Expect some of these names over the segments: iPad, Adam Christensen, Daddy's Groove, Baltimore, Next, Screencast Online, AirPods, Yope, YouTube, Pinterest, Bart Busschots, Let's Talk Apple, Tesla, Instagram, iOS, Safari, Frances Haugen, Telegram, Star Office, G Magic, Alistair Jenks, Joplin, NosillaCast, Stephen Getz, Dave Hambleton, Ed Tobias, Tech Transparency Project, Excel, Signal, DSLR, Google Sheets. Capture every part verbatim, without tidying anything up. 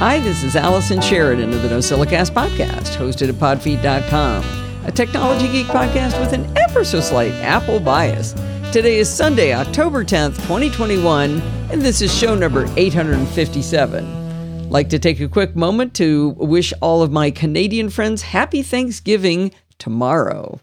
Hi, this is Allison Sheridan of the NosillaCast podcast, hosted at pod feet dot com, a technology geek podcast with an ever-so-slight Apple bias. Today is Sunday, October tenth, twenty twenty-one, and this is show number eight fifty-seven. I'd like to take a quick moment to wish all of my Canadian friends happy Thanksgiving tomorrow.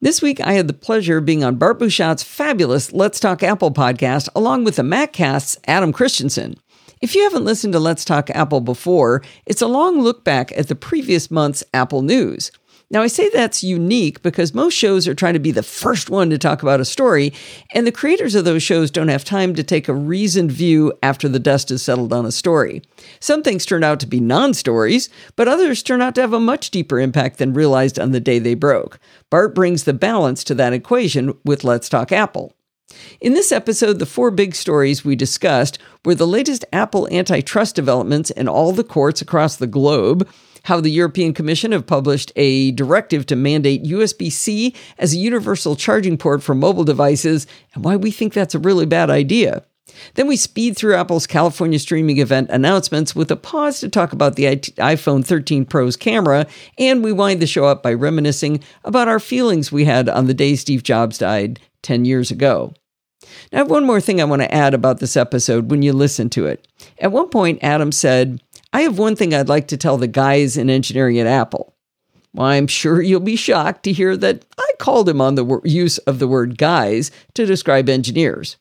This week, I had the pleasure of being on Bart Busschots' fabulous Let's Talk Apple podcast, along with the MacCast's Adam Christensen. If you haven't listened to Let's Talk Apple before, it's a long look back at the previous month's Apple news. Now, I say that's unique because most shows are trying to be the first one to talk about a story, and the creators of those shows don't have time to take a reasoned view after the dust has settled on a story. Some things turn out to be non-stories, but others turn out to have a much deeper impact than realized on the day they broke. Bart brings the balance to that equation with Let's Talk Apple. In this episode, the four big stories we discussed were the latest Apple antitrust developments in all the courts across the globe, how the European Commission have published a directive to mandate U S B C as a universal charging port for mobile devices, and why we think that's a really bad idea. Then we speed through Apple's California streaming event announcements with a pause to talk about the iPhone thirteen Pro's camera, and we wind the show up by reminiscing about our feelings we had on the day Steve Jobs died ten years ago. Now, I have one more thing I want to add about this episode when you listen to it. At one point, Adam said, "I have one thing I'd like to tell the guys in engineering at Apple." Well, I'm sure you'll be shocked to hear that I called him on the wor- use of the word guys to describe engineers.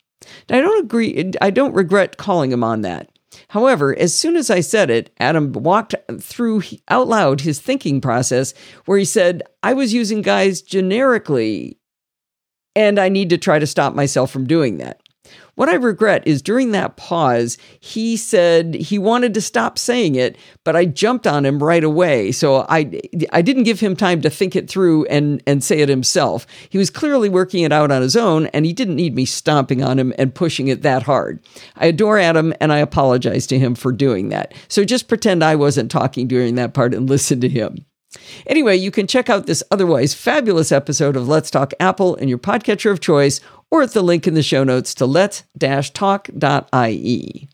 Now, I don't agree. I don't regret calling him on that. However, as soon as I said it, Adam walked through out loud his thinking process where he said, "I was using guys generically, and I need to try to stop myself from doing that." What I regret is during that pause, he said he wanted to stop saying it, but I jumped on him right away. So I I didn't give him time to think it through and, and say it himself. He was clearly working it out on his own, and he didn't need me stomping on him and pushing it that hard. I adore Adam, and I apologize to him for doing that. So just pretend I wasn't talking during that part and listen to him. Anyway, you can check out this otherwise fabulous episode of Let's Talk Apple in your podcatcher of choice, or at the link in the show notes to let's dash talk dot I E.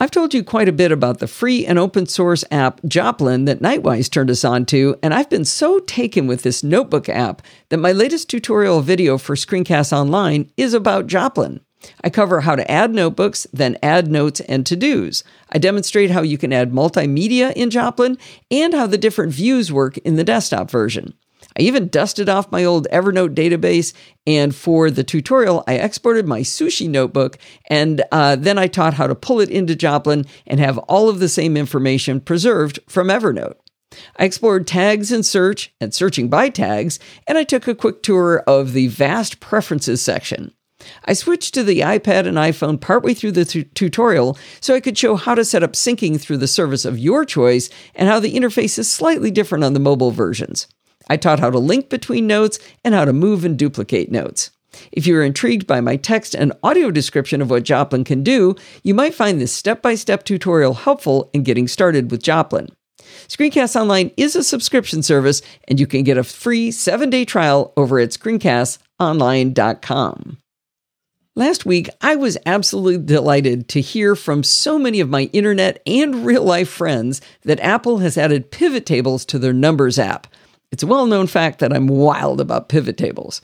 I've told you quite a bit about the free and open source app Joplin that Nightwise turned us on to, and I've been so taken with this notebook app that my latest tutorial video for Screencast Online is about Joplin. I cover how to add notebooks, then add notes and to-dos. I demonstrate how you can add multimedia in Joplin and how the different views work in the desktop version. I even dusted off my old Evernote database, and for the tutorial, I exported my sushi notebook, and uh, then I taught how to pull it into Joplin and have all of the same information preserved from Evernote. I explored tags in search and searching by tags, and I took a quick tour of the vast preferences section. I switched to the iPad and iPhone partway through the t- tutorial so I could show how to set up syncing through the service of your choice and how the interface is slightly different on the mobile versions. I taught how to link between notes and how to move and duplicate notes. If you're intrigued by my text and audio description of what Joplin can do, you might find this step-by-step tutorial helpful in getting started with Joplin. Screencast Online is a subscription service, and you can get a free seven-day trial over at screencast online dot com. Last week, I was absolutely delighted to hear from so many of my internet and real-life friends that Apple has added pivot tables to their Numbers app. It's a well-known fact that I'm wild about pivot tables.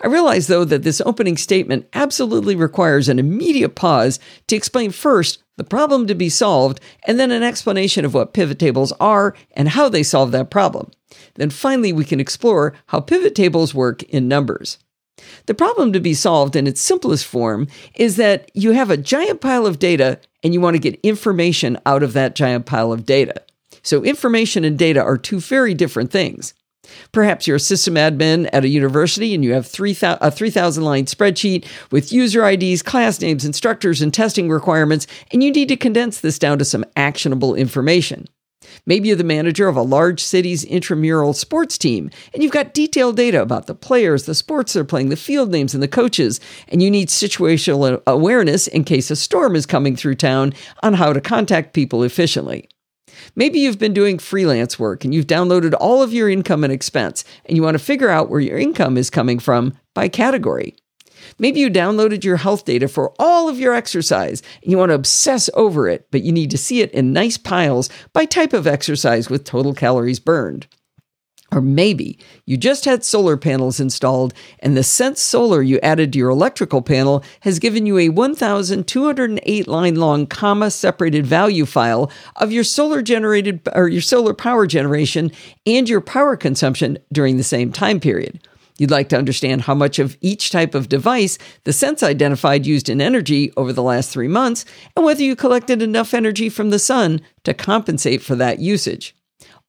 I realize, though, that this opening statement absolutely requires an immediate pause to explain first the problem to be solved, and then an explanation of what pivot tables are and how they solve that problem. Then finally, we can explore how pivot tables work in Numbers. The problem to be solved in its simplest form is that you have a giant pile of data and you want to get information out of that giant pile of data. So information and data are two very different things. Perhaps you're a system admin at a university and you have three thousand line spreadsheet with user I Ds, class names, instructors, and testing requirements, and you need to condense this down to some actionable information. Maybe you're the manager of a large city's intramural sports team, and you've got detailed data about the players, the sports they're playing, the field names, and the coaches, and you need situational awareness in case a storm is coming through town on how to contact people efficiently. Maybe you've been doing freelance work, and you've downloaded all of your income and expense, and you want to figure out where your income is coming from by category. Maybe you downloaded your health data for all of your exercise. You want to obsess over it, but you need to see it in nice piles by type of exercise with total calories burned. Or maybe you just had solar panels installed, and the Sense Solar you added to your electrical panel has given you a one thousand two hundred eight line long comma-separated value file of your solar generated or your solar power generation and your power consumption during the same time period. You'd like to understand how much of each type of device the Sense identified used in energy over the last three months, and whether you collected enough energy from the sun to compensate for that usage.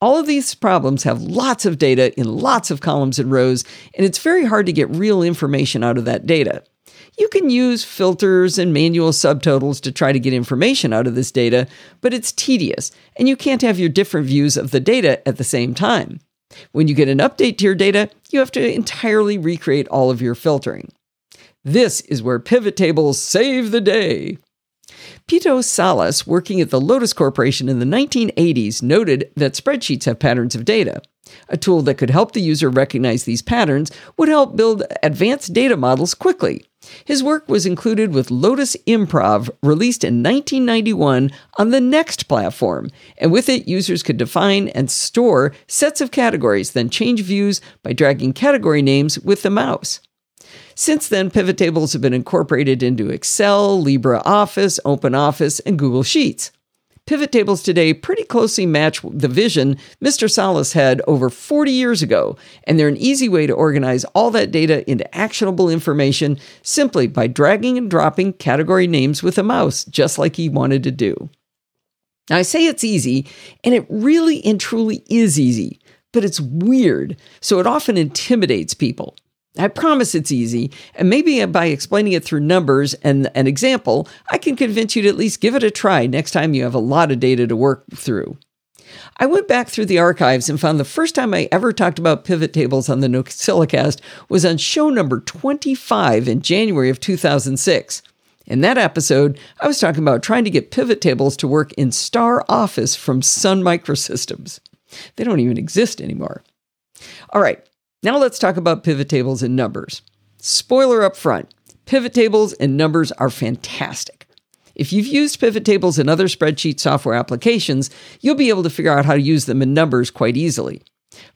All of these problems have lots of data in lots of columns and rows, and it's very hard to get real information out of that data. You can use filters and manual subtotals to try to get information out of this data, but it's tedious, and you can't have your different views of the data at the same time. When you get an update to your data, you have to entirely recreate all of your filtering. This is where pivot tables save the day. Pito Salas, working at the Lotus Corporation in the nineteen eighties, noted that spreadsheets have patterns of data. A tool that could help the user recognize these patterns would help build advanced data models quickly. His work was included with Lotus Improv, released in nineteen ninety-one on the Next platform, and with it, users could define and store sets of categories, then change views by dragging category names with the mouse. Since then, pivot tables have been incorporated into Excel, LibreOffice, OpenOffice, and Google Sheets. Pivot tables today pretty closely match the vision Mister Salas had over forty years ago, and they're an easy way to organize all that data into actionable information simply by dragging and dropping category names with a mouse, just like he wanted to do. Now, I say it's easy, and it really and truly is easy, but it's weird, so it often intimidates people. I promise it's easy, and maybe by explaining it through numbers and an example, I can convince you to at least give it a try next time you have a lot of data to work through. I went back through the archives and found the first time I ever talked about pivot tables on the NosillaCast was on show number twenty-five in January of two thousand six. In that episode, I was talking about trying to get pivot tables to work in Star Office from Sun Microsystems. They don't even exist anymore. All right. Now let's talk about pivot tables and numbers. Spoiler up front, pivot tables and numbers are fantastic. If you've used pivot tables in other spreadsheet software applications, you'll be able to figure out how to use them in numbers quite easily.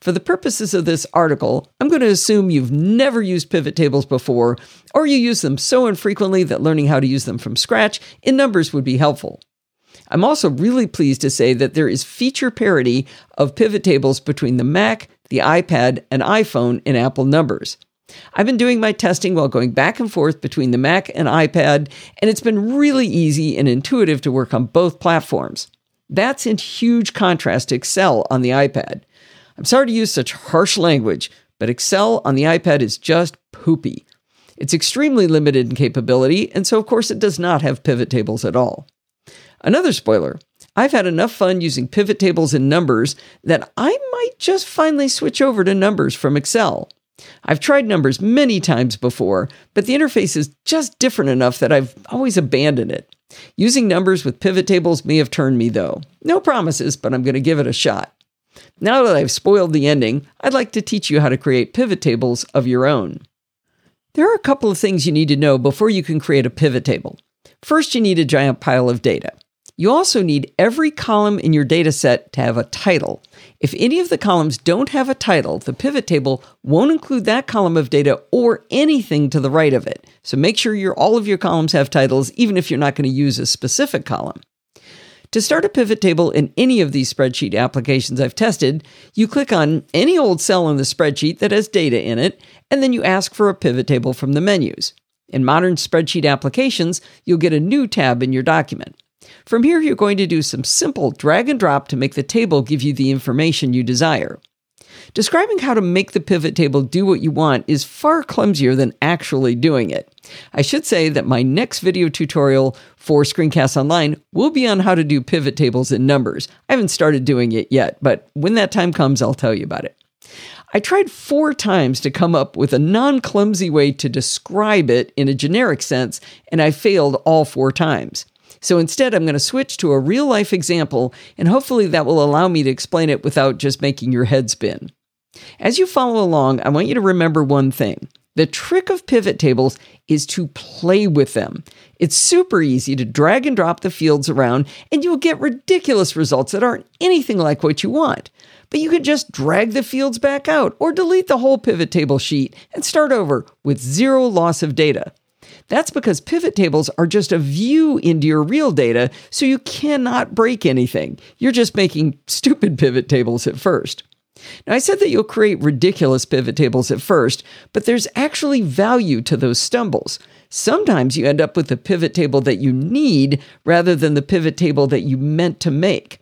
For the purposes of this article, I'm going to assume you've never used pivot tables before, or you use them so infrequently that learning how to use them from scratch in numbers would be helpful. I'm also really pleased to say that there is feature parity of pivot tables between the Mac, the iPad, and iPhone in Apple Numbers. I've been doing my testing while going back and forth between the Mac and iPad, and it's been really easy and intuitive to work on both platforms. That's in huge contrast to Excel on the iPad. I'm sorry to use such harsh language, but Excel on the iPad is just poopy. It's extremely limited in capability, and so of course it does not have pivot tables at all. Another spoiler, I've had enough fun using pivot tables and numbers that I might just finally switch over to numbers from Excel. I've tried numbers many times before, but the interface is just different enough that I've always abandoned it. Using numbers with pivot tables may have turned me, though. No promises, but I'm going to give it a shot. Now that I've spoiled the ending, I'd like to teach you how to create pivot tables of your own. There are a couple of things you need to know before you can create a pivot table. First, you need a giant pile of data. You also need every column in your data set to have a title. If any of the columns don't have a title, the pivot table won't include that column of data or anything to the right of it. So make sure your, all of your columns have titles, even if you're not going to use a specific column. To start a pivot table in any of these spreadsheet applications I've tested, you click on any old cell in the spreadsheet that has data in it, and then you ask for a pivot table from the menus. In modern spreadsheet applications, you'll get a new tab in your document. From here, you're going to do some simple drag and drop to make the table give you the information you desire. Describing how to make the pivot table do what you want is far clumsier than actually doing it. I should say that my next video tutorial for Screencast Online will be on how to do pivot tables in numbers. I haven't started doing it yet, but when that time comes, I'll tell you about it. I tried four times to come up with a non-clumsy way to describe it in a generic sense, and I failed all four times. So instead, I'm going to switch to a real-life example, and hopefully that will allow me to explain it without just making your head spin. As you follow along, I want you to remember one thing. The trick of pivot tables is to play with them. It's super easy to drag and drop the fields around, and you'll get ridiculous results that aren't anything like what you want. But you can just drag the fields back out or delete the whole pivot table sheet and start over with zero loss of data. That's because pivot tables are just a view into your real data, so you cannot break anything. You're just making stupid pivot tables at first. Now, I said that you'll create ridiculous pivot tables at first, but there's actually value to those stumbles. Sometimes you end up with the pivot table that you need rather than the pivot table that you meant to make.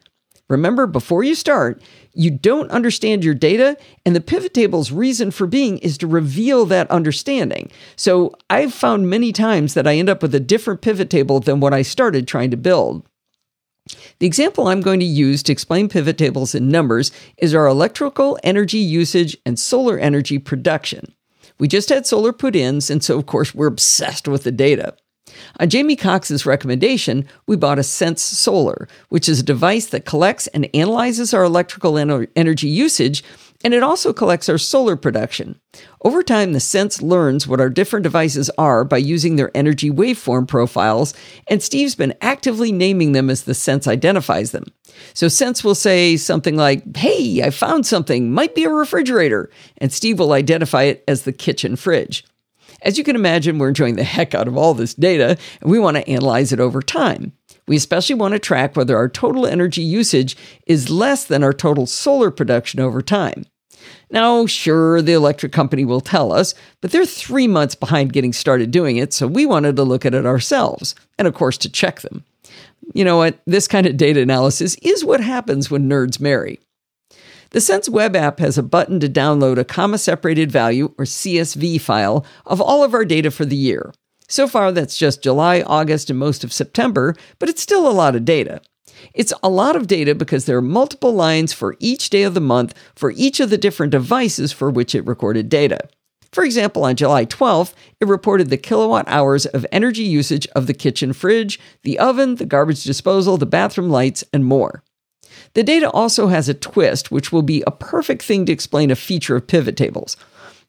Remember, before you start, you don't understand your data, and the pivot table's reason for being is to reveal that understanding. So I've found many times that I end up with a different pivot table than what I started trying to build. The example I'm going to use to explain pivot tables in Numbers is our electrical energy usage and solar energy production. We just had solar put in, and so of course we're obsessed with the data. On Jamie Cox's recommendation, we bought a Sense Solar, which is a device that collects and analyzes our electrical en- energy usage, and it also collects our solar production. Over time, the Sense learns what our different devices are by using their energy waveform profiles, and Steve's been actively naming them as the Sense identifies them. So Sense will say something like, "Hey, I found something, might be a refrigerator," and Steve will identify it as the kitchen fridge. As you can imagine, we're enjoying the heck out of all this data, and we want to analyze it over time. We especially want to track whether our total energy usage is less than our total solar production over time. Now, sure, the electric company will tell us, but they're three months behind getting started doing it, so we wanted to look at it ourselves, and of course to check them. You know what? This kind of data analysis is what happens when nerds marry. The Sense web app has a button to download a comma-separated value, or C S V file, of all of our data for the year. So far, that's just July, August, and most of September, but it's still a lot of data. It's a lot of data because there are multiple lines for each day of the month for each of the different devices for which it recorded data. For example, on July twelfth, it reported the kilowatt hours of energy usage of the kitchen fridge, the oven, the garbage disposal, the bathroom lights, and more. The data also has a twist, which will be a perfect thing to explain a feature of pivot tables.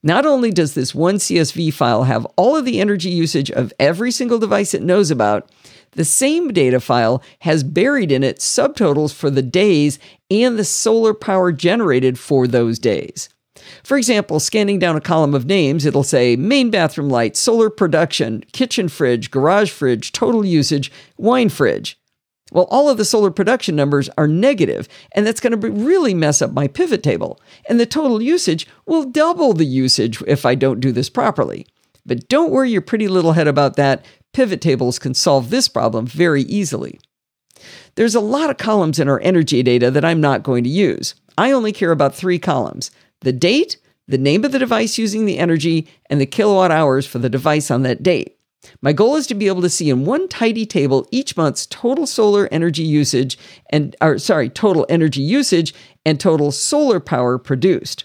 Not only does this one C S V file have all of the energy usage of every single device it knows about, the same data file has buried in it subtotals for the days and the solar power generated for those days. For example, scanning down a column of names, it'll say main bathroom light, solar production, kitchen fridge, garage fridge, total usage, wine fridge. Well, all of the solar production numbers are negative, and that's going to be really mess up my pivot table. And the total usage will double the usage if I don't do this properly. But don't worry your pretty little head about that. Pivot tables can solve this problem very easily. There's a lot of columns in our energy data that I'm not going to use. I only care about three columns: the date, the name of the device using the energy, and the kilowatt hours for the device on that date. My goal is to be able to see in one tidy table each month's total solar energy usage and, or sorry, total energy usage and total solar power produced.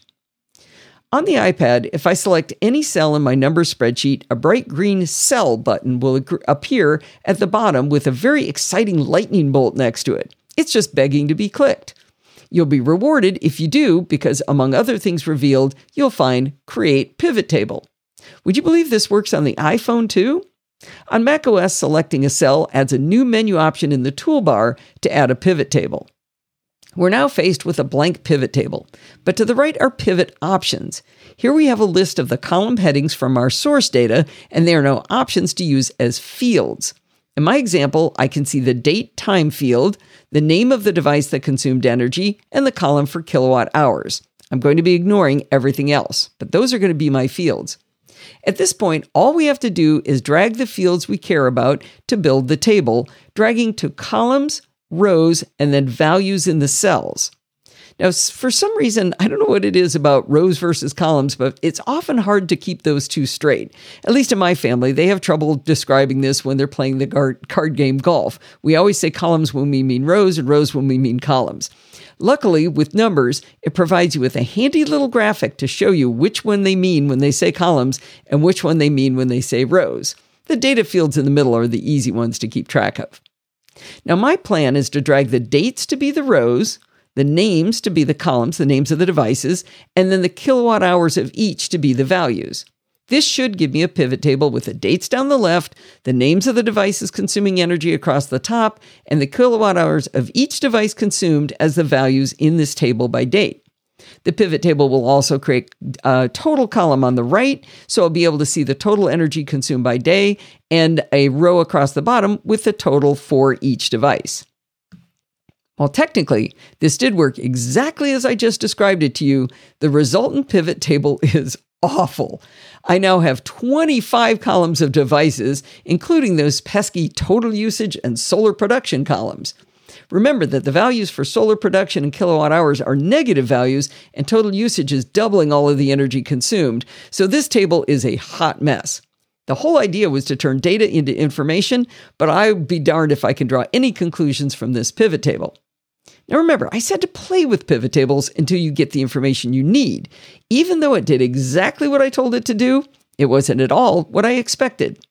On the iPad, if I select any cell in my Numbers spreadsheet, a bright green Cell button will appear at the bottom with a very exciting lightning bolt next to it. It's just begging to be clicked. You'll be rewarded if you do, because among other things revealed, you'll find Create Pivot Table. Would you believe this works on the iPhone too? On macOS, selecting a cell adds a new menu option in the toolbar to add a pivot table. We're now faced with a blank pivot table, but to the right are pivot options. Here we have a list of the column headings from our source data, and there are no options to use as fields. In my example, I can see the date time field, the name of the device that consumed energy, and the column for kilowatt hours. I'm going to be ignoring everything else, but those are going to be my fields. At this point, all we have to do is drag the fields we care about to build the table, dragging to columns, rows, and then values in the cells. Now, for some reason, I don't know what it is about rows versus columns, but it's often hard to keep those two straight. At least in my family, they have trouble describing this when they're playing the card game golf. We always say columns when we mean rows and rows when we mean columns. Luckily, with Numbers, it provides you with a handy little graphic to show you which one they mean when they say columns and which one they mean when they say rows. The data fields in the middle are the easy ones to keep track of. Now, my plan is to drag the dates to be the rows, the names to be the columns, the names of the devices, and then the kilowatt hours of each to be the values. This should give me a pivot table with the dates down the left, the names of the devices consuming energy across the top, and the kilowatt hours of each device consumed as the values in this table by date. The pivot table will also create a total column on the right, so I'll be able to see the total energy consumed by day and a row across the bottom with the total for each device. While technically this did work exactly as I just described it to you, the resultant pivot table is awful. I now have twenty-five columns of devices, including those pesky total usage and solar production columns. Remember that the values for solar production and kilowatt hours are negative values, and total usage is doubling all of the energy consumed, so this table is a hot mess. The whole idea was to turn data into information, but I'd be darned if I can draw any conclusions from this pivot table. Now remember, I said to play with pivot tables until you get the information you need. Even though it did exactly what I told it to do, it wasn't at all what I expected.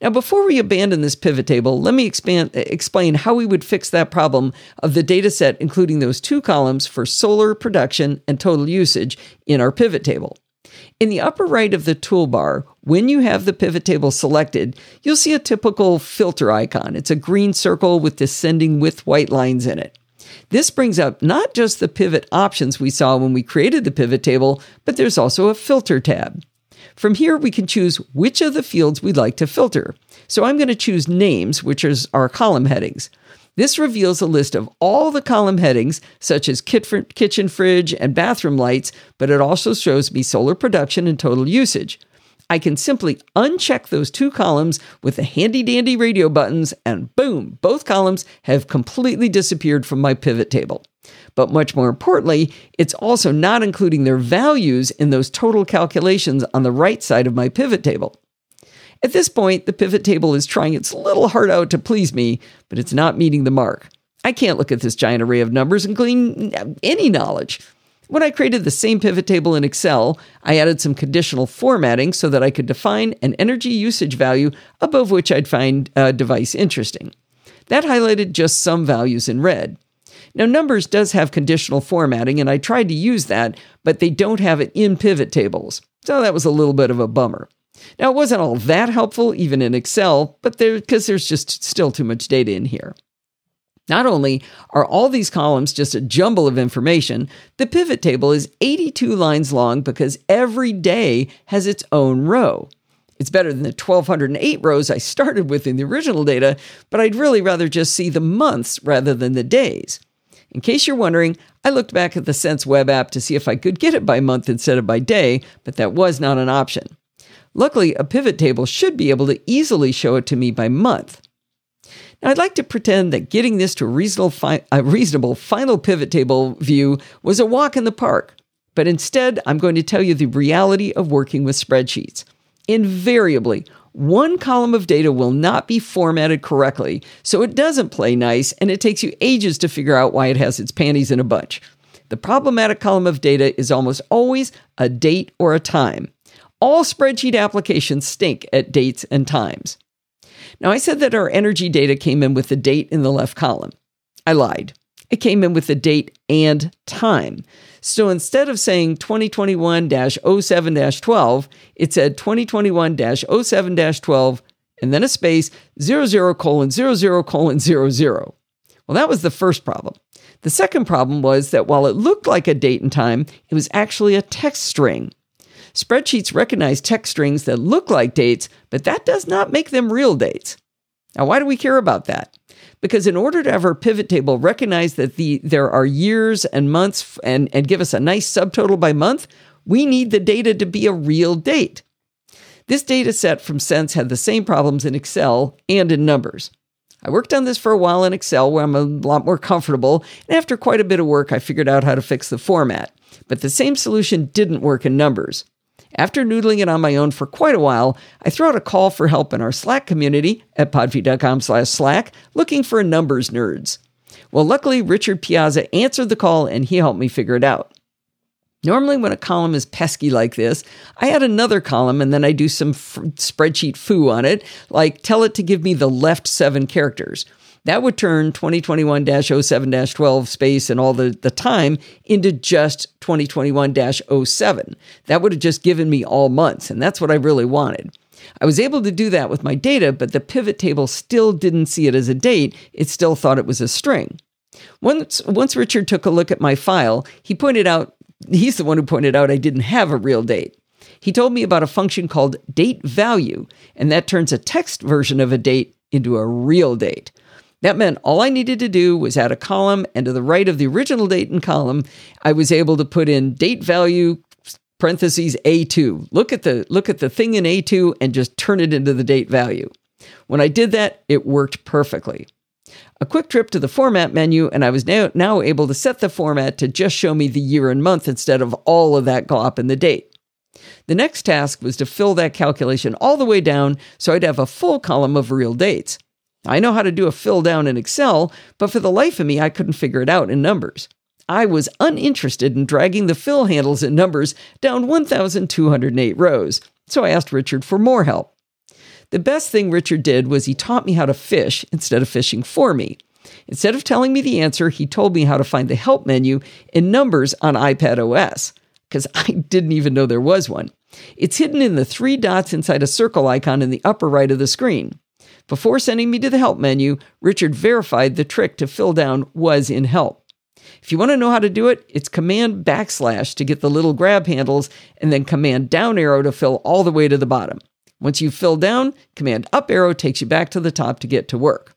Now, before we abandon this pivot table, let me expand, explain how we would fix that problem of the data set, including those two columns for solar production and total usage in our pivot table. In the upper right of the toolbar, when you have the pivot table selected, you'll see a typical filter icon. It's a green circle with descending width white lines in it. This brings up not just the pivot options we saw when we created the pivot table, but there's also a filter tab. From here, we can choose which of the fields we'd like to filter. So I'm going to choose names, which is our column headings. This reveals a list of all the column headings, such as kitchen fridge and bathroom lights, but it also shows me solar production and total usage. I can simply uncheck those two columns with the handy-dandy radio buttons, and boom, both columns have completely disappeared from my pivot table. But much more importantly, it's also not including their values in those total calculations on the right side of my pivot table. At this point, the pivot table is trying its little heart out to please me, but it's not meeting the mark. I can't look at this giant array of numbers and glean any knowledge. When I created the same pivot table in Excel, I added some conditional formatting so that I could define an energy usage value above which I'd find a device interesting. That highlighted just some values in red. Now, Numbers does have conditional formatting, and I tried to use that, but they don't have it in pivot tables. So that was a little bit of a bummer. Now, it wasn't all that helpful, even in Excel, but there, because there's just still too much data in here. Not only are all these columns just a jumble of information, the pivot table is eighty-two lines long because every day has its own row. It's better than the one thousand two hundred eight rows I started with in the original data, but I'd really rather just see the months rather than the days. In case you're wondering, I looked back at the Sense web app to see if I could get it by month instead of by day, but that was not an option. Luckily, a pivot table should be able to easily show it to me by month. Now, I'd like to pretend that getting this to a reasonable, fi- a reasonable final pivot table view was a walk in the park, but instead, I'm going to tell you the reality of working with spreadsheets. Invariably, one column of data will not be formatted correctly, so it doesn't play nice, and it takes you ages to figure out why it has its panties in a bunch. The problematic column of data is almost always a date or a time. All spreadsheet applications stink at dates and times. Now, I said that our energy data came in with the date in the left column. I lied. It came in with the date and time. So instead of saying twenty twenty-one oh seven twelve, it said twenty twenty-one oh seven twelve, and then a space zero zero colon zero zero colon zero zero. Well, that was the first problem. The second problem was that while it looked like a date and time, it was actually a text string. Spreadsheets recognize text strings that look like dates, but that does not make them real dates. Now, why do we care about that? Because in order to have our pivot table recognize that the, there are years and months and, and give us a nice subtotal by month, we need the data to be a real date. This data set from Sense had the same problems in Excel and in Numbers. I worked on this for a while in Excel where I'm a lot more comfortable, and after quite a bit of work, I figured out how to fix the format. But the same solution didn't work in Numbers. After noodling it on my own for quite a while, I threw out a call for help in our Slack community at podfeet dot com slash Slack, looking for numbers nerds. Well, luckily, Richard Piazza answered the call, and he helped me figure it out. Normally, when a column is pesky like this, I add another column, and then I do some f- spreadsheet foo on it, like tell it to give me the left seven characters. That would turn twenty twenty-one oh seven twelve space and all the, the time into just twenty twenty-one oh seven. That would have just given me all months, and that's what I really wanted. I was able to do that with my data, but the pivot table still didn't see it as a date. It still thought it was a string. Once, once Richard took a look at my file, he pointed out, he's the one who pointed out I didn't have a real date. He told me about a function called date value, and that turns a text version of a date into a real date. That meant all I needed to do was add a column, and to the right of the original date and column, I was able to put in date value, parentheses, A two. Look at the look at the thing in A two and just turn it into the date value. When I did that, it worked perfectly. A quick trip to the format menu, and I was now, now able to set the format to just show me the year and month instead of all of that glop in the date. The next task was to fill that calculation all the way down so I'd have a full column of real dates. I know how to do a fill down in Excel, but for the life of me, I couldn't figure it out in Numbers. I was uninterested in dragging the fill handles in Numbers down one thousand two hundred eight rows, so I asked Richard for more help. The best thing Richard did was he taught me how to fish instead of fishing for me. Instead of telling me the answer, he told me how to find the help menu in Numbers on iPadOS, because I didn't even know there was one. It's hidden in the three dots inside a circle icon in the upper right of the screen. Before sending me to the help menu, Richard verified the trick to fill down was in help. If you want to know how to do it, it's command backslash to get the little grab handles, and then command down arrow to fill all the way to the bottom. Once you fill down, command up arrow takes you back to the top to get to work.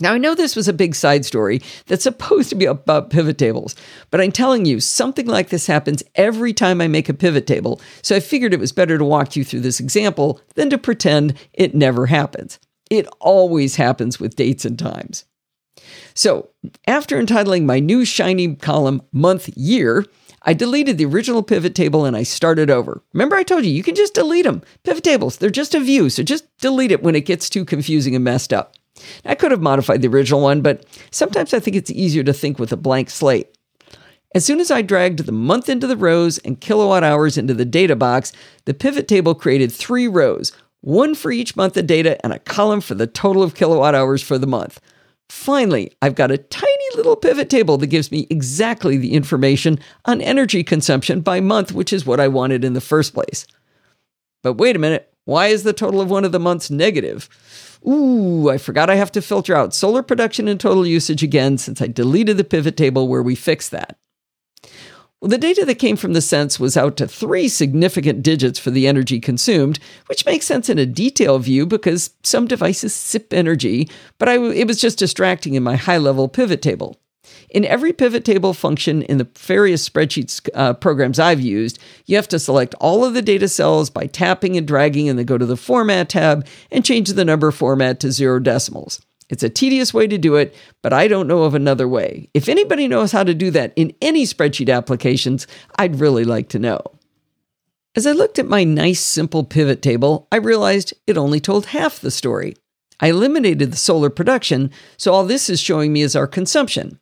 Now, I know this was a big side story that's supposed to be about pivot tables, but I'm telling you, something like this happens every time I make a pivot table, so I figured it was better to walk you through this example than to pretend it never happens. It always happens with dates and times. So, after entitling my new shiny column month year, I deleted the original pivot table and I started over. Remember I told you, you can just delete them. Pivot tables, they're just a view, so just delete it when it gets too confusing and messed up. I could have modified the original one, but sometimes I think it's easier to think with a blank slate. As soon as I dragged the month into the rows and kilowatt hours into the data box, the pivot table created three rows, one for each month of data and a column for the total of kilowatt hours for the month. Finally, I've got a tiny little pivot table that gives me exactly the information on energy consumption by month, which is what I wanted in the first place. But wait a minute, why is the total of one of the months negative? Ooh, I forgot I have to filter out solar production and total usage again since I deleted the pivot table where we fixed that. Well, the data that came from the Sense was out to three significant digits for the energy consumed, which makes sense in a detail view because some devices sip energy, but I, it was just distracting in my high-level pivot table. In every pivot table function in the various spreadsheets uh, programs I've used, you have to select all of the data cells by tapping and dragging and then go to the Format tab and change the number format to zero decimals. It's a tedious way to do it, but I don't know of another way. If anybody knows how to do that in any spreadsheet applications, I'd really like to know. As I looked at my nice, simple pivot table, I realized it only told half the story. I eliminated the solar production, so all this is showing me is our consumption.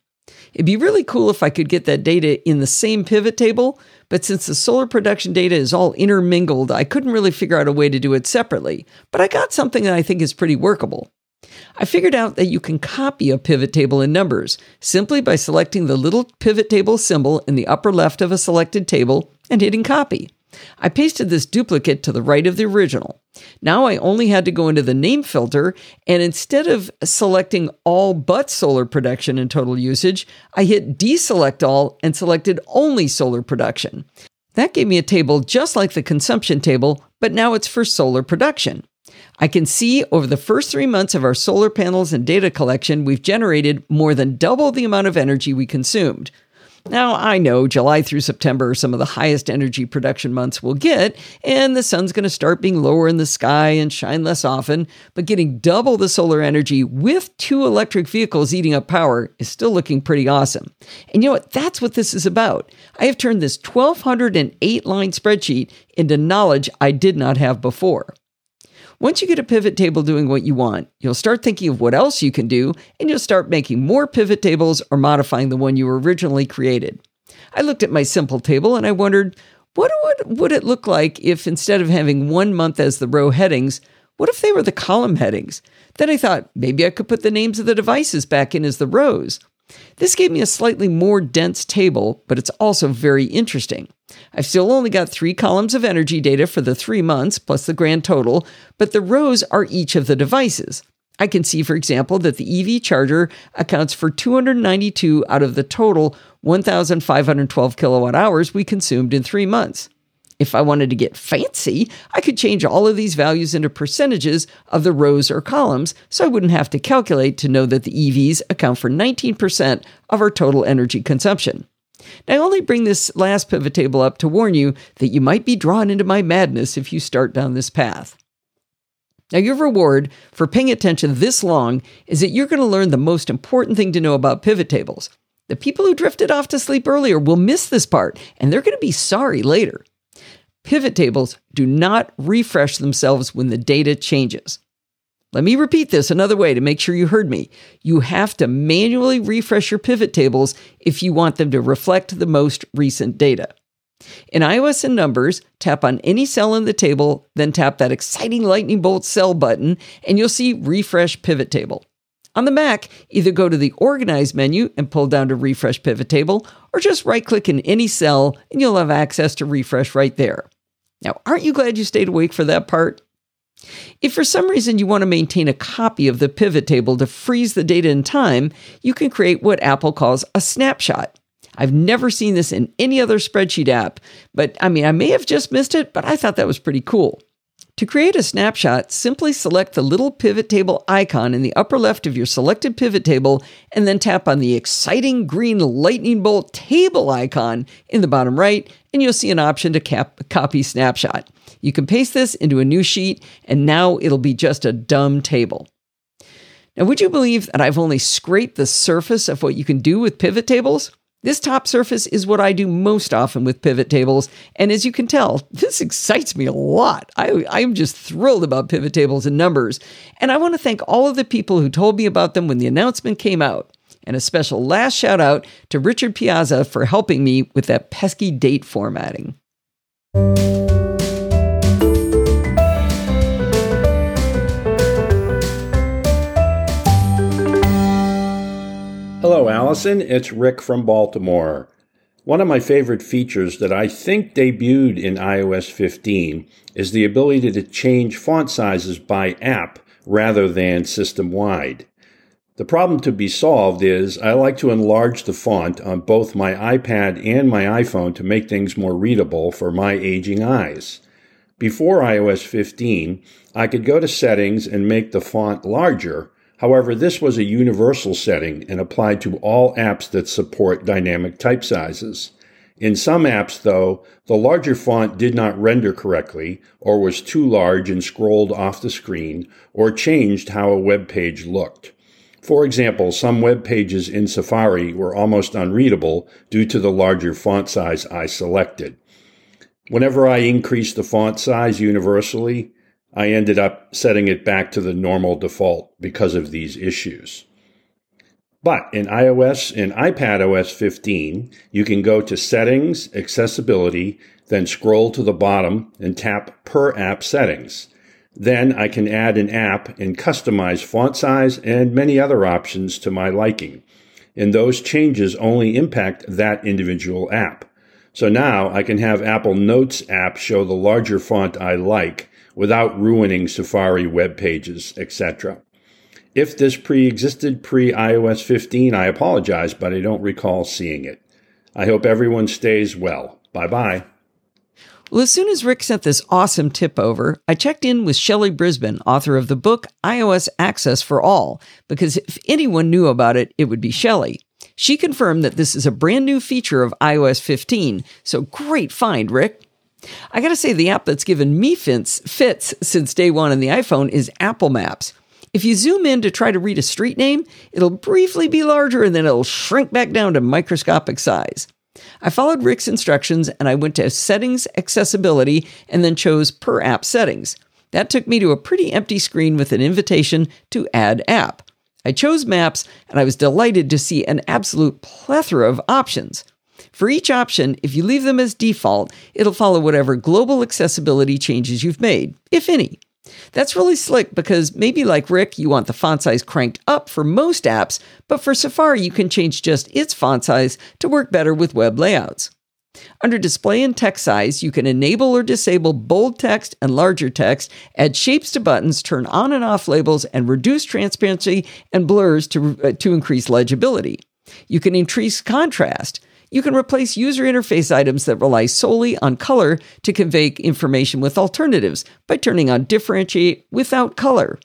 It'd be really cool if I could get that data in the same pivot table, but since the solar production data is all intermingled, I couldn't really figure out a way to do it separately. But I got something that I think is pretty workable. I figured out that you can copy a pivot table in Numbers simply by selecting the little pivot table symbol in the upper left of a selected table and hitting copy. I pasted this duplicate to the right of the original. Now I only had to go into the name filter, and instead of selecting all but solar production and total usage, I hit deselect all and selected only solar production. That gave me a table just like the consumption table, but now it's for solar production. I can see over the first three months of our solar panels and data collection, we've generated more than double the amount of energy we consumed. Now, I know July through September are some of the highest energy production months we'll get, and the sun's going to start being lower in the sky and shine less often, but getting double the solar energy with two electric vehicles eating up power is still looking pretty awesome. And you know what? That's what this is about. I have turned this one thousand two hundred eight line spreadsheet into knowledge I did not have before. Once you get a pivot table doing what you want, you'll start thinking of what else you can do, and you'll start making more pivot tables or modifying the one you originally created. I looked at my simple table and I wondered, what would, would it look like if instead of having one month as the row headings, What if they were the column headings? Then I thought, maybe I could put the names of the devices back in as the rows. This gave me a slightly more dense table, but it's also very interesting. I've still only got three columns of energy data for the three months, plus the grand total, but the rows are each of the devices. I can see, for example, that the E V charger accounts for two hundred ninety-two out of the total one thousand five hundred twelve kilowatt hours we consumed in three months. If I wanted to get fancy, I could change all of these values into percentages of the rows or columns, so I wouldn't have to calculate to know that the E Vs account for nineteen percent of our total energy consumption. Now, I only bring this last pivot table up to warn you that you might be drawn into my madness if you start down this path. Now, your reward for paying attention this long is that you're going to learn the most important thing to know about pivot tables. The people who drifted off to sleep earlier will miss this part, and they're going to be sorry later. Pivot tables do not refresh themselves when the data changes. Let me repeat this another way to make sure you heard me. You have to manually refresh your pivot tables if you want them to reflect the most recent data. In iOS and Numbers, tap on any cell in the table, then tap that exciting lightning bolt cell button, and you'll see Refresh Pivot Table. On the Mac, either go to the Organize menu and pull down to Refresh Pivot Table, or just right-click in any cell, and you'll have access to refresh right there. Now, aren't you glad you stayed awake for that part? If for some reason you want to maintain a copy of the pivot table to freeze the data in time, you can create what Apple calls a snapshot. I've never seen this in any other spreadsheet app, but I mean, I may have just missed it, but I thought that was pretty cool. To create a snapshot, simply select the little pivot table icon in the upper left of your selected pivot table, and then tap on the exciting green lightning bolt table icon in the bottom right, and you'll see an option to cap- copy snapshot. You can paste this into a new sheet, and now it'll be just a dumb table. Now, would you believe that I've only scraped the surface of what you can do with pivot tables? This top surface is what I do most often with pivot tables, and as you can tell, this excites me a lot. I, I'm just thrilled about pivot tables and numbers, and I want to thank all of the people who told me about them when the announcement came out, and a special last shout out to Richard Piazza for helping me with that pesky date formatting. Hello, Allison. It's Rick from Baltimore. One of my favorite features that I think debuted in i O S fifteen is the ability to change font sizes by app rather than system-wide. The problem to be solved is I like to enlarge the font on both my iPad and my iPhone to make things more readable for my aging eyes. Before i O S fifteen, I could go to Settings and make the font larger. However, this was a universal setting and applied to all apps that support dynamic type sizes. In some apps, though, the larger font did not render correctly, or was too large and scrolled off the screen, or changed how a web page looked. For example, some web pages in Safari were almost unreadable due to the larger font size I selected. Whenever I increased the font size universally, I ended up setting it back to the normal default because of these issues. But in iOS and iPadOS fifteen, you can go to Settings, Accessibility, then scroll to the bottom and tap Per App Settings. Then I can add an app and customize font size and many other options to my liking. And those changes only impact that individual app. So now I can have Apple Notes app show the larger font I like, without ruining Safari web pages, et cetera. If this pre-existed pre-i O S fifteen, I apologize, but I don't recall seeing it. I hope everyone stays well. Bye-bye. Well, as soon as Rick sent this awesome tip over, I checked in with Shelley Brisbane, author of the book iOS Access for All, because if anyone knew about it, it would be Shelley. She confirmed that this is a brand new feature of i O S fifteen, so great find, Rick. I gotta say, the app that's given me fits, fits since day one on the iPhone is Apple Maps. If you zoom in to try to read a street name, it'll briefly be larger and then it'll shrink back down to microscopic size. I followed Rick's instructions and I went to Settings, Accessibility, and then chose Per App Settings. That took me to a pretty empty screen with an invitation to Add App. I chose Maps and I was delighted to see an absolute plethora of options. For each option, if you leave them as default, it'll follow whatever global accessibility changes you've made, if any. That's really slick because maybe like Rick, you want the font size cranked up for most apps, but for Safari, you can change just its font size to work better with web layouts. Under display and text size, you can enable or disable bold text and larger text, add shapes to buttons, turn on and off labels, and reduce transparency and blurs to, uh, to increase legibility. You can increase contrast. You can replace user interface items that rely solely on color to convey information with alternatives by turning on differentiate without color.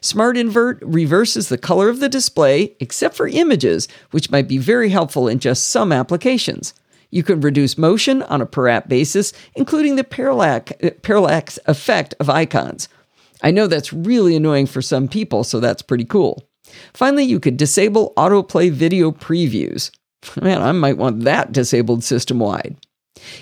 Smart Invert reverses the color of the display, except for images, which might be very helpful in just some applications. You can reduce motion on a per-app basis, including the parallax, parallax effect of icons. I know that's really annoying for some people, so that's pretty cool. Finally, you could disable autoplay video previews. Man, I might want that disabled system-wide.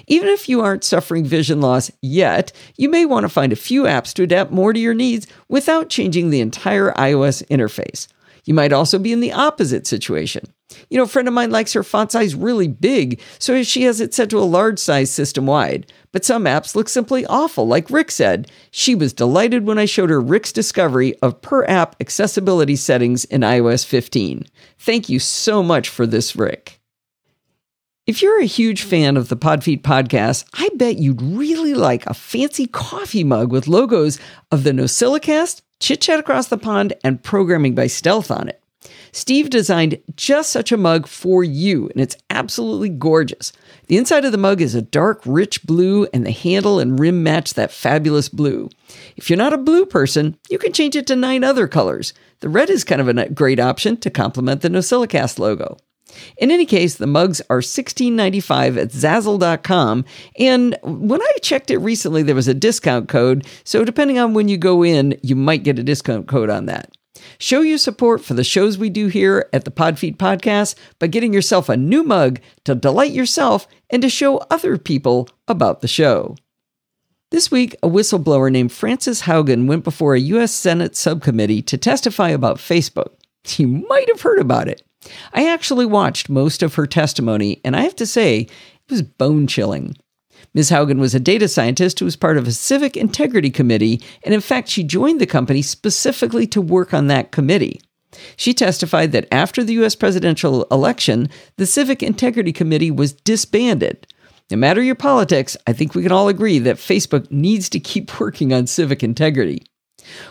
Even if you aren't suffering vision loss yet, you may want to find a few apps to adapt more to your needs without changing the entire iOS interface. You might also be in the opposite situation. You know, a friend of mine likes her font size really big, so she has it set to a large size system-wide. But some apps look simply awful, like Rick said. She was delighted when I showed her Rick's discovery of per-app accessibility settings in iOS fifteen. Thank you so much for this, Rick. If you're a huge fan of the PodFeet podcast, I bet you'd really like a fancy coffee mug with logos of the NosillaCast, Chit Chat Across the Pond, and Programming by Stealth on it. Steve designed just such a mug for you, and it's absolutely gorgeous. The inside of the mug is a dark, rich blue, and the handle and rim match that fabulous blue. If you're not a blue person, you can change it to nine other colors. The red is kind of a great option to complement the NosillaCast logo. In any case, the mugs are sixteen dollars and ninety-five cents at Zazzle dot com, and when I checked it recently, there was a discount code, so depending on when you go in, you might get a discount code on that. Show your support for the shows we do here at the PodFeet Podcast by getting yourself a new mug to delight yourself and to show other people about the show. This week, a whistleblower named Frances Haugen went before a U S Senate subcommittee to testify about Facebook. You might have heard about it. I actually watched most of her testimony, and I have to say, it was bone-chilling. Miz Haugen was a data scientist who was part of a civic integrity committee, and in fact, she joined the company specifically to work on that committee. She testified that after the U S presidential election, the Civic Integrity Committee was disbanded. No matter your politics, I think we can all agree that Facebook needs to keep working on civic integrity.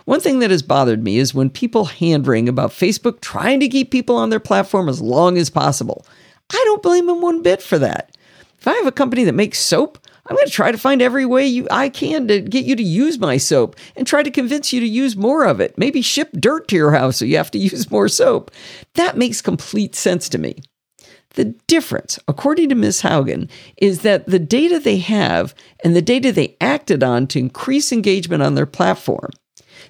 One thing that has bothered me is when people hand-wring about Facebook trying to keep people on their platform as long as possible. I don't blame them one bit for that. If I have a company that makes soap, I'm going to try to find every way you, I can to get you to use my soap and try to convince you to use more of it. Maybe ship dirt to your house so you have to use more soap. That makes complete sense to me. The difference, according to Miz Haugen, is that the data they have and the data they acted on to increase engagement on their platform,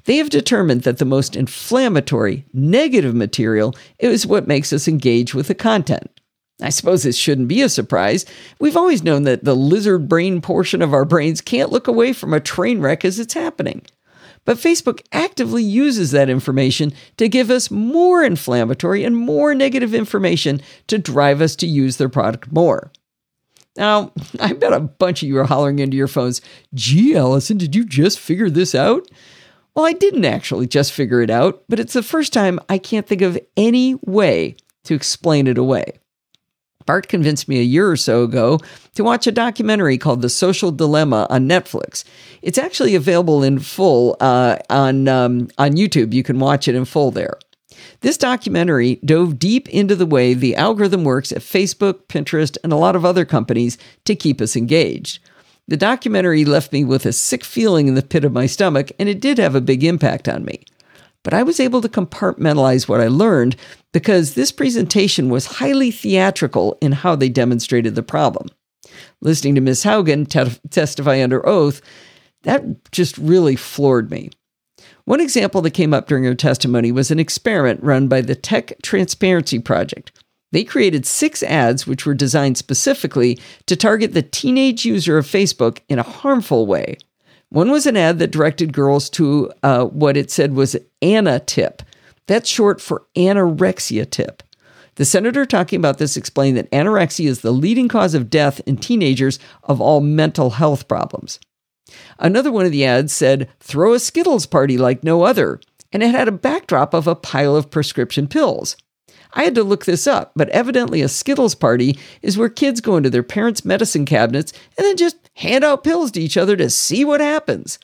they have determined that the most inflammatory, negative material is what makes us engage with the content. I suppose this shouldn't be a surprise. We've always known that the lizard brain portion of our brains can't look away from a train wreck as it's happening. But Facebook actively uses that information to give us more inflammatory and more negative information to drive us to use their product more. Now, I bet a bunch of you are hollering into your phones, "Gee, Allison, did you just figure this out?" Well, I didn't actually just figure it out, but it's the first time I can't think of any way to explain it away. Bart convinced me a year or so ago to watch a documentary called The Social Dilemma on Netflix. It's actually available in full uh, on, um, on YouTube. You can watch it in full there. This documentary dove deep into the way the algorithm works at Facebook, Pinterest, and a lot of other companies to keep us engaged. The documentary left me with a sick feeling in the pit of my stomach, and it did have a big impact on me. But I was able to compartmentalize what I learned because this presentation was highly theatrical in how they demonstrated the problem. Listening to Miz Haugen te- testify under oath, that just really floored me. One example that came up during her testimony was an experiment run by the Tech Transparency Project. They created six ads which were designed specifically to target the teenage user of Facebook in a harmful way. One was an ad that directed girls to uh, what it said was Anna tip. That's short for anorexia tip. The senator talking about this explained that anorexia is the leading cause of death in teenagers of all mental health problems. Another one of the ads said, "Throw a Skittles party like no other," and it had a backdrop of a pile of prescription pills. I had to look this up, but evidently a Skittles party is where kids go into their parents' medicine cabinets and then just hand out pills to each other to see what happens.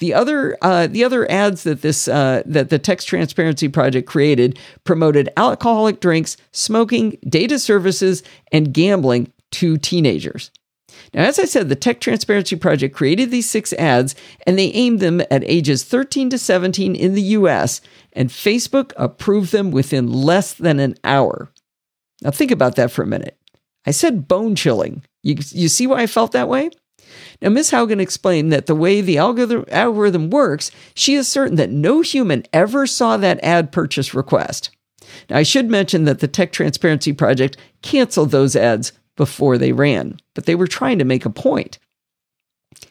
The other uh, the other ads that this uh, that the Tech Transparency Project created promoted alcoholic drinks, smoking, data services, and gambling to teenagers. Now, as I said, the Tech Transparency Project created these six ads, and they aimed them at ages thirteen to seventeen in the U S, and Facebook approved them within less than an hour. Now, think about that for a minute. I said bone-chilling. You, you see why I felt that way? Now, Miz Haugen explained that the way the algorithm works, she is certain that no human ever saw that ad purchase request. Now, I should mention that the Tech Transparency Project canceled those ads before they ran, but they were trying to make a point.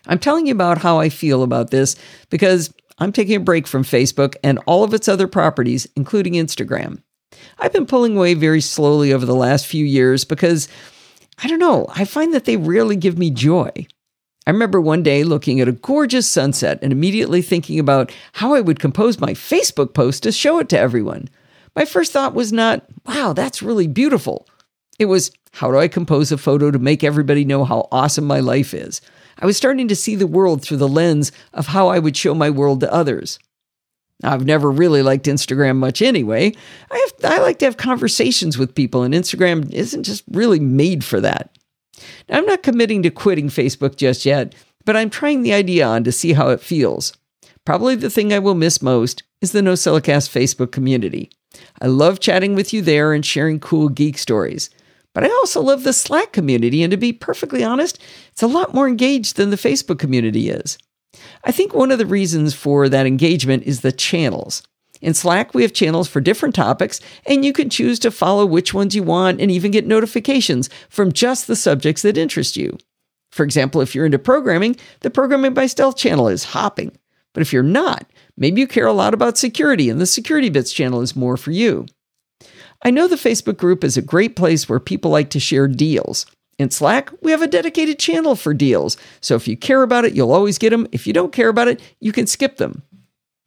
I'm telling you about how I feel about this because I'm taking a break from Facebook and all of its other properties, including Instagram. I've been pulling away very slowly over the last few years because, I don't know, I find that they rarely give me joy. I remember one day looking at a gorgeous sunset and immediately thinking about how I would compose my Facebook post to show it to everyone. My first thought was not, wow, that's really beautiful. It was, how do I compose a photo to make everybody know how awesome my life is? I was starting to see the world through the lens of how I would show my world to others. Now, I've never really liked Instagram much anyway. I, have, I like to have conversations with people, and Instagram isn't just really made for that. Now, I'm not committing to quitting Facebook just yet, but I'm trying the idea on to see how it feels. Probably the thing I will miss most is the NosillaCast Facebook community. I love chatting with you there and sharing cool geek stories. But I also love the Slack community, and to be perfectly honest, it's a lot more engaged than the Facebook community is. I think one of the reasons for that engagement is the channels. In Slack, we have channels for different topics, and you can choose to follow which ones you want and even get notifications from just the subjects that interest you. For example, if you're into programming, the Programming by Stealth channel is hopping. But if you're not, maybe you care a lot about security, and the Security Bits channel is more for you. I know the Facebook group is a great place where people like to share deals. In Slack, we have a dedicated channel for deals, so if you care about it, you'll always get them. If you don't care about it, you can skip them.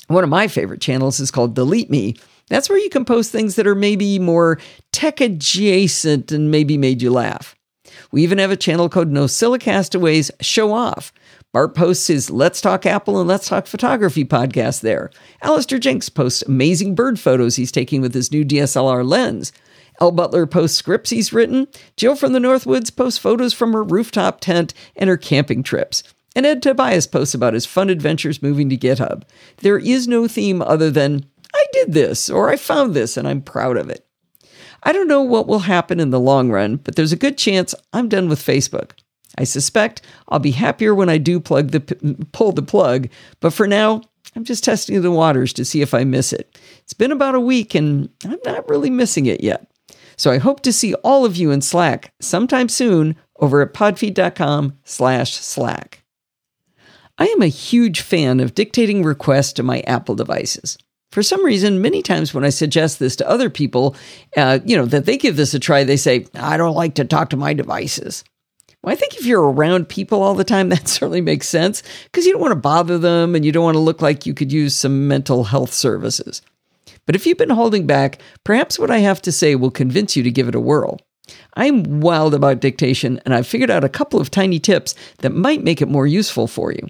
One of my favorite channels is called Delete Me. That's where you can post things that are maybe more tech adjacent and maybe made you laugh. We even have a channel called Nosilla Castaways Show Off. Bart posts his Let's Talk Apple and Let's Talk Photography podcast there. Alistair Jenks posts amazing bird photos he's taking with his new D S L R lens. Elle Butler posts scripts he's written. Jill from the Northwoods posts photos from her rooftop tent and her camping trips. And Ed Tobias posts about his fun adventures moving to GitHub. There is no theme other than, I did this, or I found this, and I'm proud of it. I don't know what will happen in the long run, but there's a good chance I'm done with Facebook. I suspect I'll be happier when I do plug the pull the plug, but for now, I'm just testing the waters to see if I miss it. It's been about a week, and I'm not really missing it yet. So I hope to see all of you in Slack sometime soon over at podfeet.com slash Slack. I am a huge fan of dictating requests to my Apple devices. For some reason, many times when I suggest this to other people, uh, you know, that they give this a try, they say, I don't like to talk to my devices. I think if you're around people all the time, that certainly makes sense because you don't want to bother them and you don't want to look like you could use some mental health services. But if you've been holding back, perhaps what I have to say will convince you to give it a whirl. I'm wild about dictation, and I've figured out a couple of tiny tips that might make it more useful for you.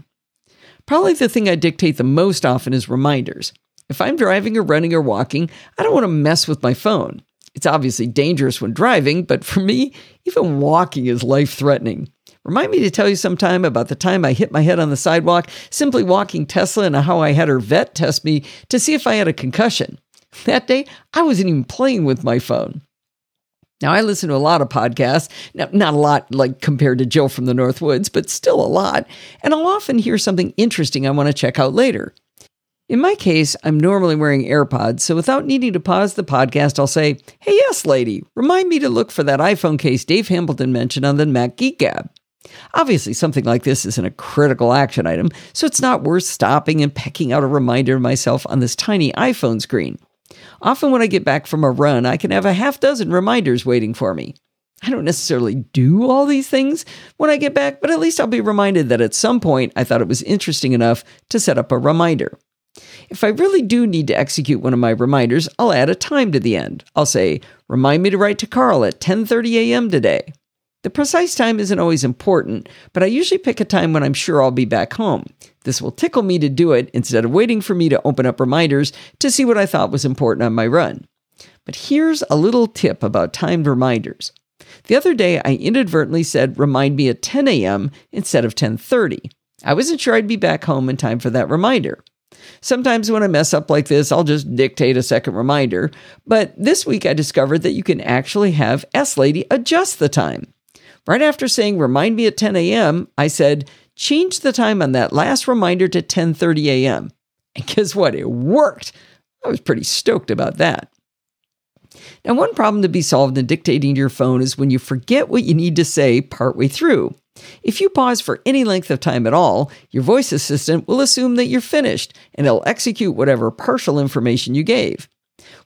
Probably the thing I dictate the most often is reminders. If I'm driving or running or walking, I don't want to mess with my phone. It's obviously dangerous when driving, but for me, even walking is life-threatening. Remind me to tell you sometime about the time I hit my head on the sidewalk, simply walking Tesla, and how I had her vet test me to see if I had a concussion. That day, I wasn't even playing with my phone. Now, I listen to a lot of podcasts, now, not a lot like compared to Jill from the Northwoods, but still a lot, and I'll often hear something interesting I want to check out later. In my case, I'm normally wearing AirPods, so without needing to pause the podcast, I'll say, hey, yes, lady, remind me to look for that iPhone case Dave Hambleton mentioned on the Mac Geek app. Obviously, something like this isn't a critical action item, so it's not worth stopping and pecking out a reminder to myself on this tiny iPhone screen. Often when I get back from a run, I can have a half dozen reminders waiting for me. I don't necessarily do all these things when I get back, but at least I'll be reminded that at some point I thought it was interesting enough to set up a reminder. If I really do need to execute one of my reminders, I'll add a time to the end. I'll say, remind me to write to Carl at ten thirty a.m. today. The precise time isn't always important, but I usually pick a time when I'm sure I'll be back home. This will tickle me to do it instead of waiting for me to open up reminders to see what I thought was important on my run. But here's a little tip about timed reminders. The other day, I inadvertently said, remind me at ten a.m. instead of ten thirty. I wasn't sure I'd be back home in time for that reminder. Sometimes when I mess up like this, I'll just dictate a second reminder. But this week, I discovered that you can actually have S-Lady adjust the time. Right after saying, remind me at ten a.m., I said, change the time on that last reminder to ten thirty a.m. And guess what? It worked. I was pretty stoked about that. Now, one problem to be solved in dictating to your phone is when you forget what you need to say partway through. If you pause for any length of time at all, your voice assistant will assume that you're finished, and it'll execute whatever partial information you gave.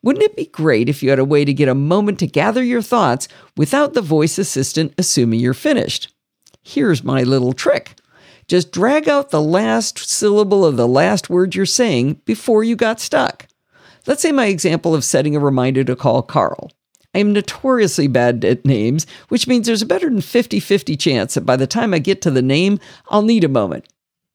Wouldn't it be great if you had a way to get a moment to gather your thoughts without the voice assistant assuming you're finished? Here's my little trick. Just drag out the last syllable of the last word you're saying before you got stuck. Let's say my example of setting a reminder to call Carl. I am notoriously bad at names, which means there's a better than fifty-fifty chance that by the time I get to the name, I'll need a moment.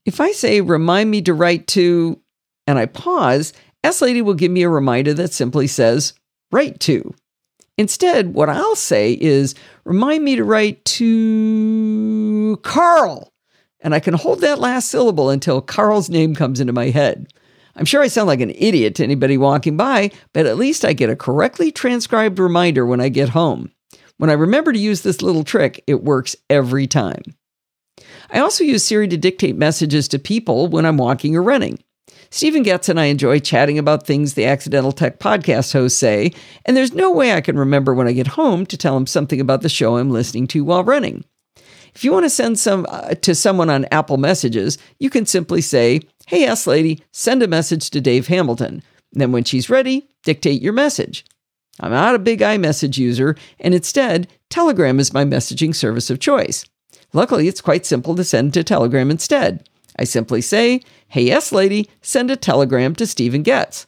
If I say, remind me to write to, and I pause, S-Lady will give me a reminder that simply says, write to. Instead, what I'll say is, remind me to write to Carl. And I can hold that last syllable until Carl's name comes into my head. I'm sure I sound like an idiot to anybody walking by, but at least I get a correctly transcribed reminder when I get home. When I remember to use this little trick, it works every time. I also use Siri to dictate messages to people when I'm walking or running. Stephen Getz and I enjoy chatting about things the Accidental Tech podcast hosts say, and there's no way I can remember when I get home to tell him something about the show I'm listening to while running. If you want to send some uh, to someone on Apple Messages, you can simply say, hey, S-Lady, send a message to Dave Hamilton. And then when she's ready, dictate your message. I'm not a big iMessage user, and instead, Telegram is my messaging service of choice. Luckily, it's quite simple to send to Telegram instead. I simply say, hey, S-Lady, send a telegram to Stephen Getz.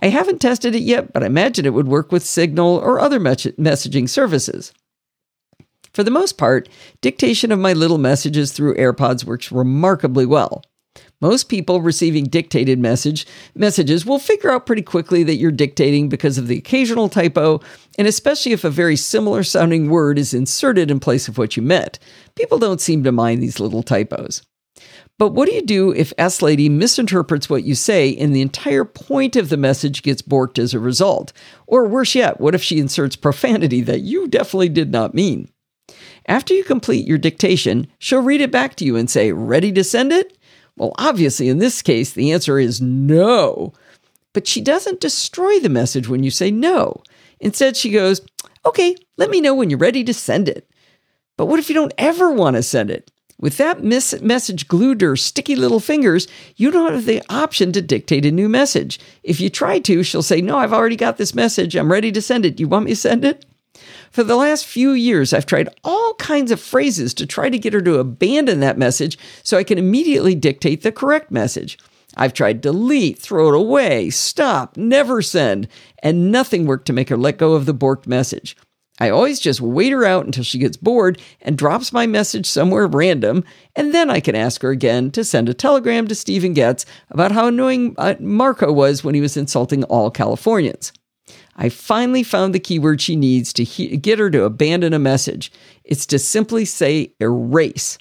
I haven't tested it yet, but I imagine it would work with Signal or other me- messaging services. For the most part, dictation of my little messages through AirPods works remarkably well. Most people receiving dictated message messages will figure out pretty quickly that you're dictating because of the occasional typo, and especially if a very similar sounding word is inserted in place of what you meant. People don't seem to mind these little typos. But what do you do if S-Lady misinterprets what you say and the entire point of the message gets borked as a result? Or worse yet, what if she inserts profanity that you definitely did not mean? After you complete your dictation, she'll read it back to you and say, ready to send it? Well, obviously, in this case, the answer is no. But she doesn't destroy the message when you say no. Instead, she goes, okay, let me know when you're ready to send it. But what if you don't ever want to send it? With that mis- message glued to her sticky little fingers, you don't have the option to dictate a new message. If you try to, she'll say, no, I've already got this message. I'm ready to send it. Do you want me to send it? For the last few years, I've tried all kinds of phrases to try to get her to abandon that message so I can immediately dictate the correct message. I've tried delete, throw it away, stop, never send, and nothing worked to make her let go of the borked message. I always just wait her out until she gets bored and drops my message somewhere random, and then I can ask her again to send a telegram to Stephen Getz about how annoying Marco was when he was insulting all Californians. I finally found the keyword she needs to he- get her to abandon a message. It's to simply say erase.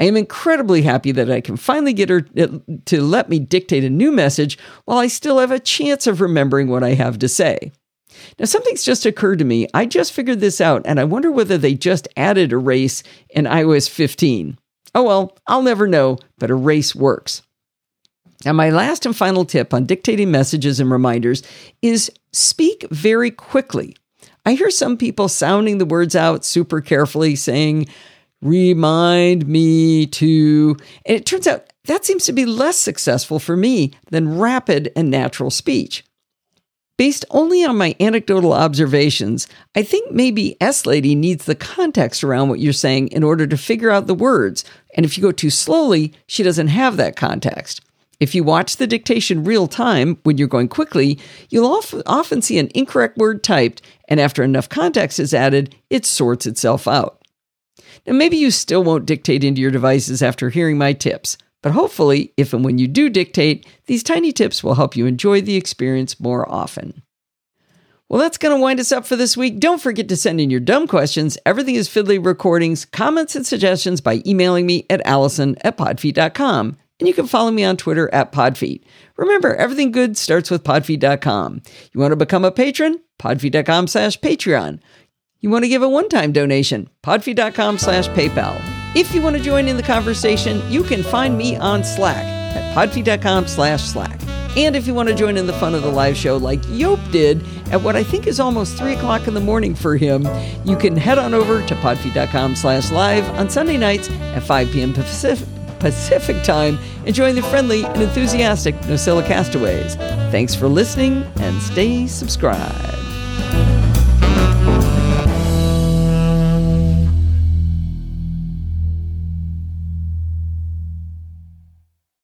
I am incredibly happy that I can finally get her to let me dictate a new message while I still have a chance of remembering what I have to say. Now, something's just occurred to me. I just figured this out, and I wonder whether they just added erase in i O S fifteen. Oh well, I'll never know, but erase works. Now, my last and final tip on dictating messages and reminders is speak very quickly. I hear some people sounding the words out super carefully, saying, remind me to, and it turns out that seems to be less successful for me than rapid and natural speech. Based only on my anecdotal observations, I think maybe S-Lady needs the context around what you're saying in order to figure out the words, and if you go too slowly, she doesn't have that context. If you watch the dictation real time, when you're going quickly, you'll often see an incorrect word typed, and after enough context is added, it sorts itself out. Now, maybe you still won't dictate into your devices after hearing my tips, but hopefully, if and when you do dictate, these tiny tips will help you enjoy the experience more often. Well, that's going to wind us up for this week. Don't forget to send in your dumb questions, Everything is Fiddly recordings, comments, and suggestions by emailing me at allison at podfeet dot com. And you can follow me on Twitter at podfeet. Remember, everything good starts with podfeet dot com. You want to become a patron? podfeet dot com slash Patreon. You want to give a one-time donation? podfeet dot com slash PayPal. If you want to join in the conversation, you can find me on Slack at podfeet dot com slash Slack. And if you want to join in the fun of the live show like Yope did at what I think is almost three o'clock in the morning for him, you can head on over to podfeet dot com slash live on Sunday nights at five p.m. Pacific, Pacific time and join the friendly and enthusiastic Nosilla Castaways. Thanks for listening and stay subscribed.